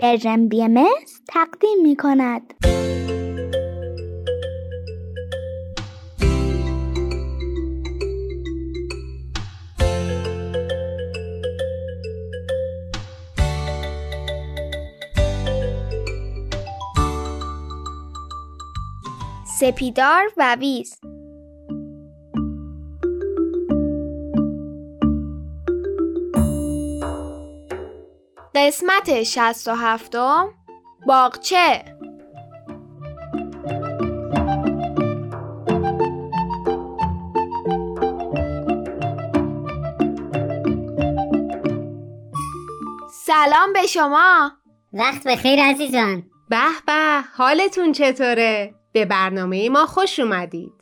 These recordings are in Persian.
برژن BMS تقدیم می کند. سپیدار و ویز. قسمت ۶۷، باغچه. سلام به شما. وقت بخیر عزیزان. به به، حالتون چطوره؟ به برنامه ما خوش اومدید.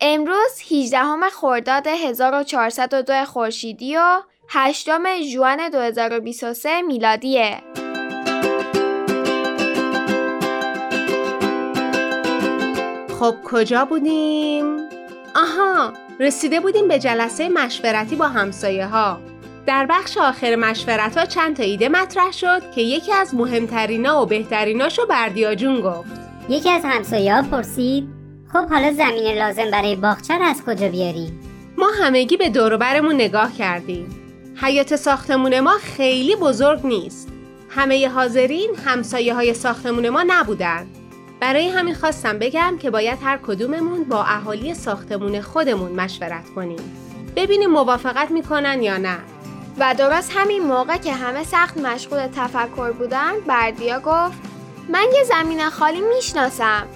امروز 18 خرداد 1402 خورشیدی و 8 ژوئن 2023 میلادیه. خب کجا بودیم؟ آها، رسیده بودیم به جلسه مشورتی با همسایه ها. در بخش آخر مشورت ها چند تا ایده مطرح شد که یکی از مهمترینا و بهتریناشو بردیا جون گفت. یکی از همسایه ها پرسید خب حالا زمین لازم برای باغچه رو از کجا بیاریم؟ ما همگی به دور و برمون نگاه کردیم. حیاط ساختمون ما خیلی بزرگ نیست. همه حاضرین همسایه های ساختمون ما نبودن. برای همین خواستم بگم که باید هر کدوممون با اهالی ساختمون خودمون مشورت کنیم. ببینیم موافقت میکنن یا نه. و درست همین موقع که همه سخت مشغول تفکر بودن، بردیا گفت من یه زمین خالی میشناسم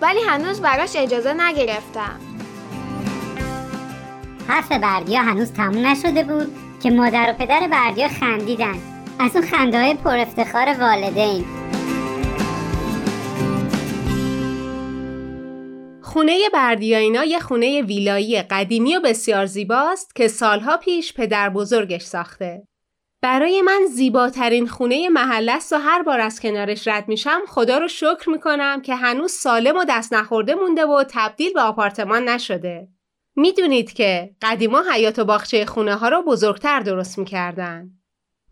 ولی هنوز براش اجازه نگرفتم. حرف بردیا هنوز تموم نشده بود که مادر و پدر بردیا خندیدن. از اون خنده‌های پر افتخار والدین. خونه بردیا اینا یه خونه ویلایی قدیمی و بسیار زیباست که سالها پیش پدر بزرگش ساخته. برای من زیباترین خونه محله است و هر بار از کنارش رد میشم خدا رو شکر میکنم که هنوز سالم و دست نخورده مونده و تبدیل به آپارتمان نشده. میدونید که قدیما حیاط و باغچه خونه ها رو بزرگتر درست میکردن.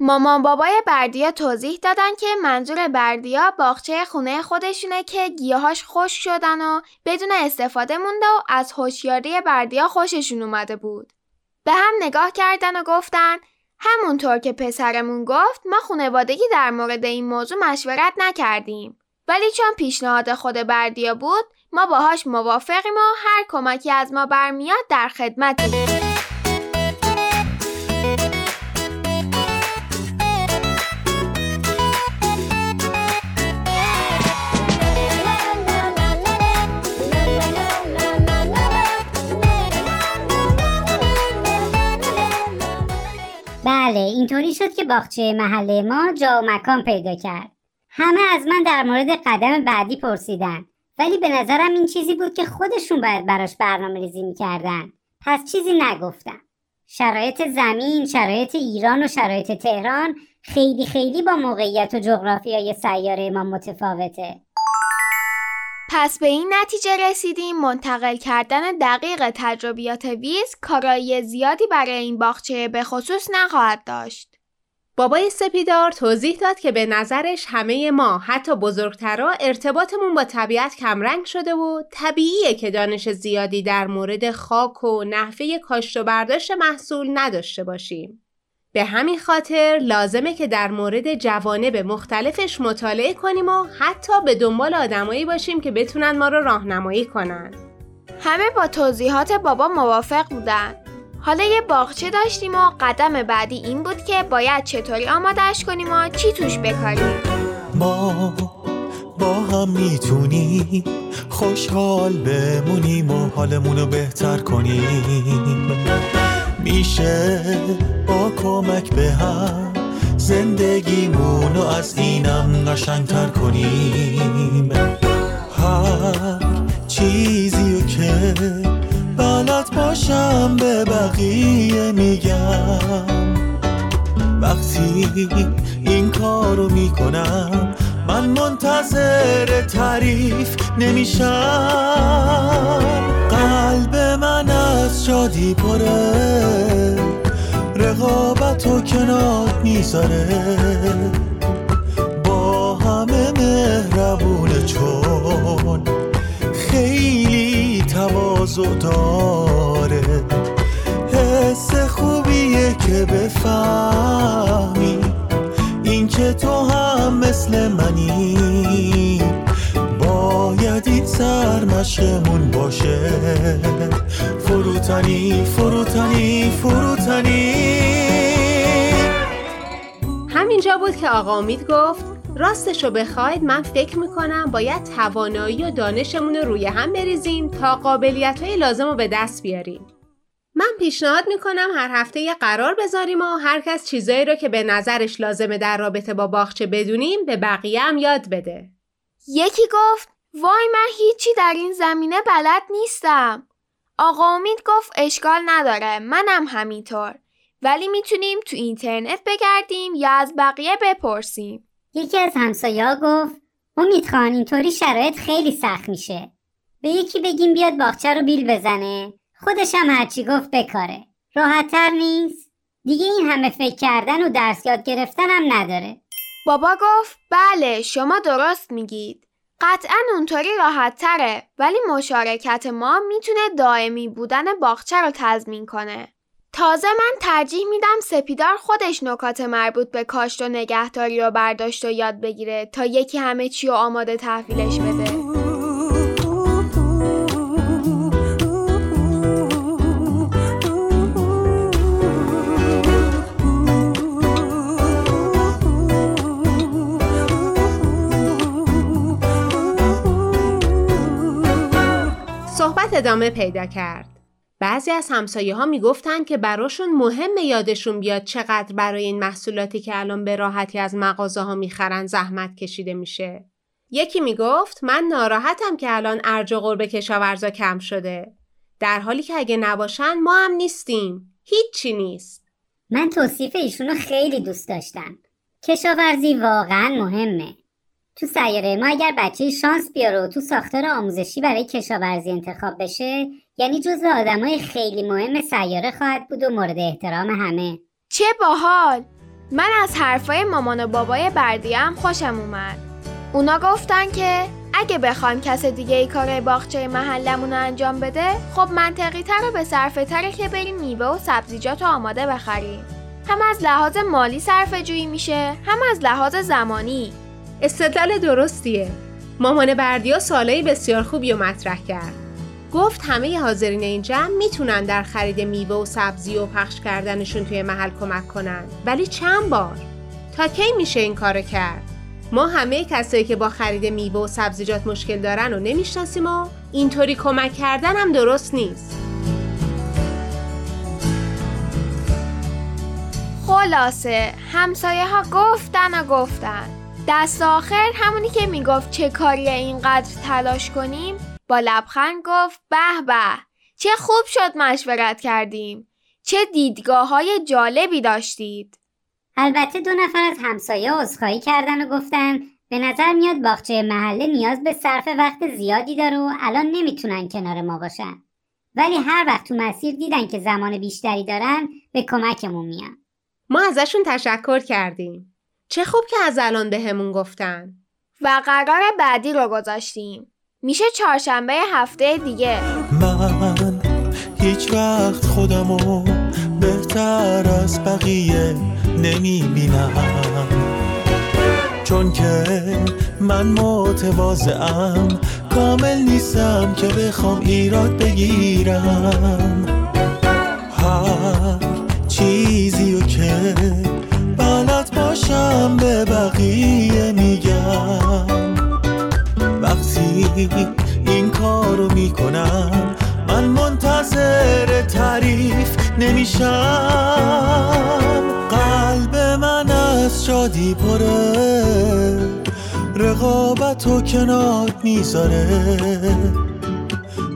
مامان بابای بردیا توضیح دادن که منظور بردیا باغچه خونه خودشونه که گیاهاش خشک شدن و بدون استفاده مونده و از هوشیاری بردیا خوششون اومده بود. به هم نگاه کردن و گفتن همونطور که پسرمون گفت ما خانوادگی در مورد این موضوع مشورت نکردیم ولی چون پیشنهاد خود بردیا بود ما باهاش موافقیم و هر کمکی از ما برمیاد در خدمتیم. بله، اینطوری شد که باغچه محله ما جا و مکان پیدا کرد. همه از من در مورد قدم بعدی پرسیدن ولی به نظرم این چیزی بود که خودشون باید براش برنامه ریزی میکردن. پس چیزی نگفتم. شرایط زمین، شرایط ایران و شرایط تهران خیلی خیلی با موقعیت و جغرافیای سیاره ما متفاوته. پس به این نتیجه رسیدیم منتقل کردن دقیق تجربیات ویز کارایی زیادی برای این باغچه به خصوص نخواهد داشت. بابای سپیدار توضیح داد که به نظرش همه ما حتی بزرگترها ارتباطمون با طبیعت کمرنگ شده و طبیعیه که دانش زیادی در مورد خاک و نحوه کاشت و برداشت محصول نداشته باشیم. به همین خاطر لازمه که در مورد جوانب مختلفش مطالعه کنیم و حتی به دنبال آدمایی باشیم که بتونن ما رو راهنمایی کنن. همه با توضیحات بابا موافق بودن. حالا یه باغچه داشتیم و قدم بعدی این بود که باید چطوری آمادهش کنیم و چی توش بکاریم. ما با هم میتونیم خوشحال بمونیم و حالمونو بهتر کنیم. میشه با کمک به هم زندگیمونو از اینم قشنگتر کنیم. هر چیزیو که بلد باشم به بقیه میگم. وقتی این کارو میکنم من منتظر تعریف نمیشم. قلب من از شادی پره، رقابت و کنار میذاره. با و داره، حس خوبیه که بفهمی این که تو هم مثل منی، باید این سرمشقمون باشه. فروتنی فروتنی فروتنی. همینجا بود که آقا امید گفت راستشو بخواید من فکر میکنم باید توانایی و دانشمون رو روی هم بریزیم تا قابلیت‌های لازم رو به دست بیاریم. من پیشنهاد میکنم هر هفته یه قرار بذاریم و هر کس چیزایی رو که به نظرش لازمه در رابطه با باغچه بدونیم به بقیه هم یاد بده. یکی گفت وای من هیچی در این زمینه بلد نیستم. آقا امید گفت اشکال نداره، منم همینطور، ولی میتونیم تو اینترنت بگردیم یا از بقیه بپرسیم. یکی از همسایه‌ها گفت امید خان اینطوری شرایط خیلی سخت میشه. به یکی بگیم بیاد باغچه رو بیل بزنه، خودش هم هرچی گفت بکاره. راحت‌تر نیست؟ دیگه این همه فکر کردن و درس یاد گرفتن هم نداره. بابا گفت بله شما درست میگید. قطعاً اونطوری راحت‌تره، ولی مشارکت ما میتونه دائمی بودن باغچه رو تضمین کنه. تازه من ترجیح میدم سپیدار خودش نکات مربوط به کاشت و نگهداری رو برداشت و یاد بگیره تا یکی همه چی رو آماده تحویلش بده. صحبت ادامه پیدا کرد. بعضی از همسایه‌ها میگفتن که براشون مهمه یادشون بیاد چقدر برای این محصولاتی که الان به راحتی از مغازه‌ها میخرن زحمت کشیده میشه. یکی میگفت من ناراحتم که الان ارج و قرب کشاورزا کم شده، در حالی که اگه نباشن ما هم نیستیم، هیچی نیست. من توصیف ایشونو خیلی دوست داشتم. کشاورزی واقعا مهمه. تو سیاره ما اگر بچه شانس بیاره و تو ساختار آموزشی برای کشاورزی انتخاب بشه، یعنی جزو آدمای خیلی مهم سیاره خواهد بود و مورد احترام همه. چه باحال! من از حرفای مامان و بابای بردیا هم خوشم اومد. اونا گفتن که اگه بخوایم کس دیگه ای کار باغچه محلمون رو انجام بده، خب منطقی تر و به صرفه تره که بریم میوه و سبزیجات رو آماده بخریم. هم از لحاظ مالی صرفه جویی میشه، هم از لحاظ زمانی. استدلال درستیه. مامان بردیا سوالای بسیار خوبی رو مطرح کرد. گفت همه حاضرین این جمع میتونن در خرید میوه و سبزی و پخش کردنشون توی محل کمک کنن، ولی چند بار؟ تا کی میشه این کارو کرد؟ ما همه کسایی که با خرید میوه و سبزیجات مشکل دارن رو نمیشناسیم و اینطوری کمک کردن هم درست نیست. خلاصه همسایه‌ها گفتن و گفتن. دست آخر همونی که میگفت چه کاریه اینقدر تلاش کنیم با لبخند گفت به به چه خوب شد مشورت کردیم، چه دیدگاه‌های جالبی داشتید. البته دو نفر از همسایه عذرخواهی کردن و گفتن به نظر میاد باغچه محله نیاز به صرف وقت زیادی داره و الان نمیتونن کنار ما باشن، ولی هر وقت تو مسیر دیدن که زمان بیشتری دارن به کمکمون میان. ما ازشون تشکر کردیم. چه خوب که از الان بهمون گفتن. و قرار بعدی رو گذاشتیم. میشه چهارشنبه هفته دیگه. من هیچ وقت خودمو بهتر از بقیه نمیبینم، چون که من متواضعم، کامل نیستم که بخوام ایراد بگیرم. هر چیزیو که بلد باشم به بقیه میگم. وقتی این کارو میکنم من منتظر تعریف نمیشم. قلب من از شادی پره، رقابت و کنار میذاره،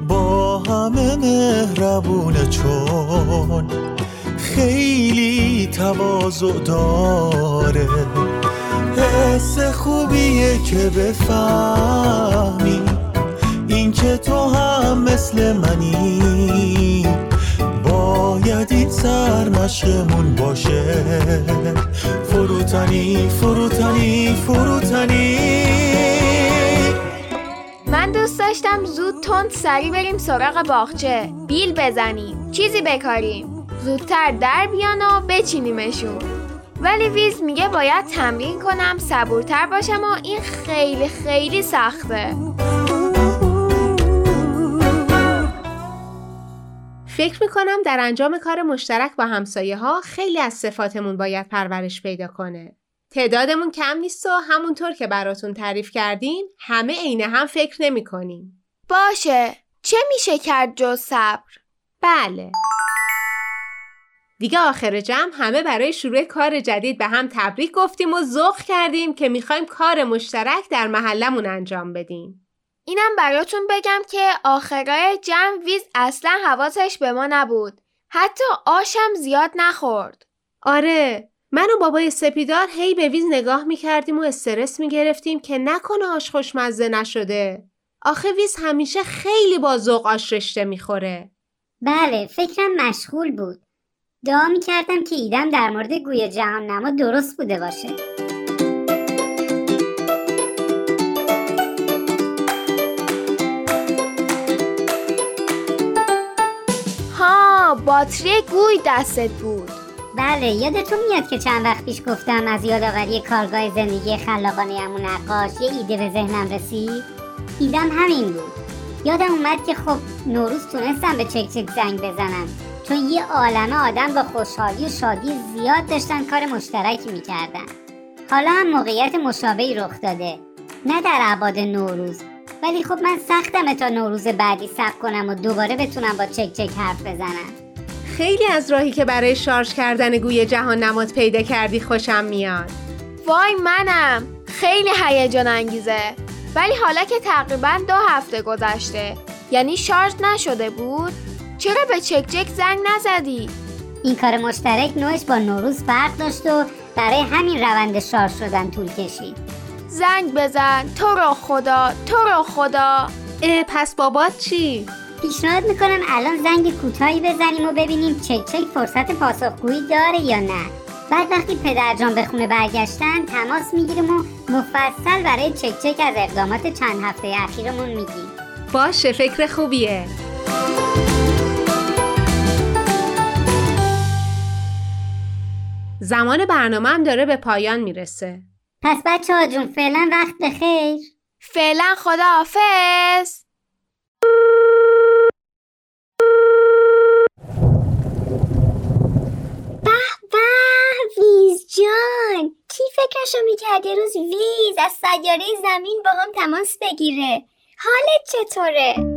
با همه مهربونه، چون خیلی تواضع داره. حس خوبیه که بفهمی این که تو هم مثل منی، باید این سرمشقمون باشه. فروتنی فروتنی فروتنی. من دوست نوشتم زود تند سری بریم سراغ باغچه، بیل بزنیم، چیزی بکاریم، زودتر در بیان و بچینیمشون. ولی ویز میگه باید تمرین کنم، صبورتر باشم و این خیلی خیلی سخته. فکر میکنم در انجام کار مشترک با همسایه ها خیلی از صفاتمون باید پرورش پیدا کنه. تعدادمون کم نیست و همونطور که براتون تعریف کردیم همه عین هم فکر نمی کنیم. باشه، چه میشه کرد جز صبر؟ بله، دیگه آخر جمع همه برای شروع کار جدید به هم تبریک گفتیم و ذوق کردیم که میخوایم کار مشترک در محلمون انجام بدیم. اینم براتون بگم که آخرای جمع ویز اصلا حواسش به ما نبود، حتی آشم زیاد نخورد. آره، من و بابای سپیدار هی به ویز نگاه میکردیم و استرس میگرفتیم که نکنه آش خوشمزه نشده. آخه ویز همیشه خیلی با ذوق آش رشته میخوره. بله، فکرم مشغول بود. دعا میکردم که ایدم در مورد گوی جهان نما درست بوده باشه. ها، باتری گوی دستت بود. بله، یادتون میاد که چند وقت پیش گفتم از یادآوری کارگاه زندگی خلاقانه عمو نقاش یه ایده به ذهنم رسید؟ ایدم همین بود. یادم اومد که خب نوروز تونستم به چک چک زنگ بزنم، چون یه عالمه آدم با خوشحالی و شادی زیاد داشتن کار مشترکی میکردن. حالا هم موقعیت مشابهی رخ داده، نه در ابعاد نوروز، ولی خب من سختمه تا نوروز بعدی صبر کنم و دوباره بتونم با چک چک حرف بزنم. خیلی از راهی که برای شارژ کردن گوی جهان نماد پیدا کردی خوشم میاد. وای منم، خیلی هیجان انگیزه. ولی حالا که تقریباً 2 هفته گذشته، یعنی شارژ نشده بود، چرا به چک چک زنگ نزدی؟ این کار مشترک نوعش با نوروز فرق داشت و برای همین روند شارژ شدن طول کشید. زنگ بزن، تو رو خدا، تو رو خدا. پس بابات چی؟ پیشنهاد میکنم الان زنگ کوتاهی بزنیم و ببینیم چک چک فرصت پاسخگویی داره یا نه. بعد وقتی پدرجان به خونه برگشتن تماس میگیریم و مفصل برای چک چک از اقدامات چند هفته اخیرمون میگیم. باشه، فکر خوبیه. زمان برنامه هم داره به پایان میرسه. پس بچه‌ها جون، فعلا وقت بخیر. فعلا خداحافظ. جان، کی فکرشو میکرد یه روز ویز از سیاره زمین با هم تماس بگیره؟ حالت چطوره؟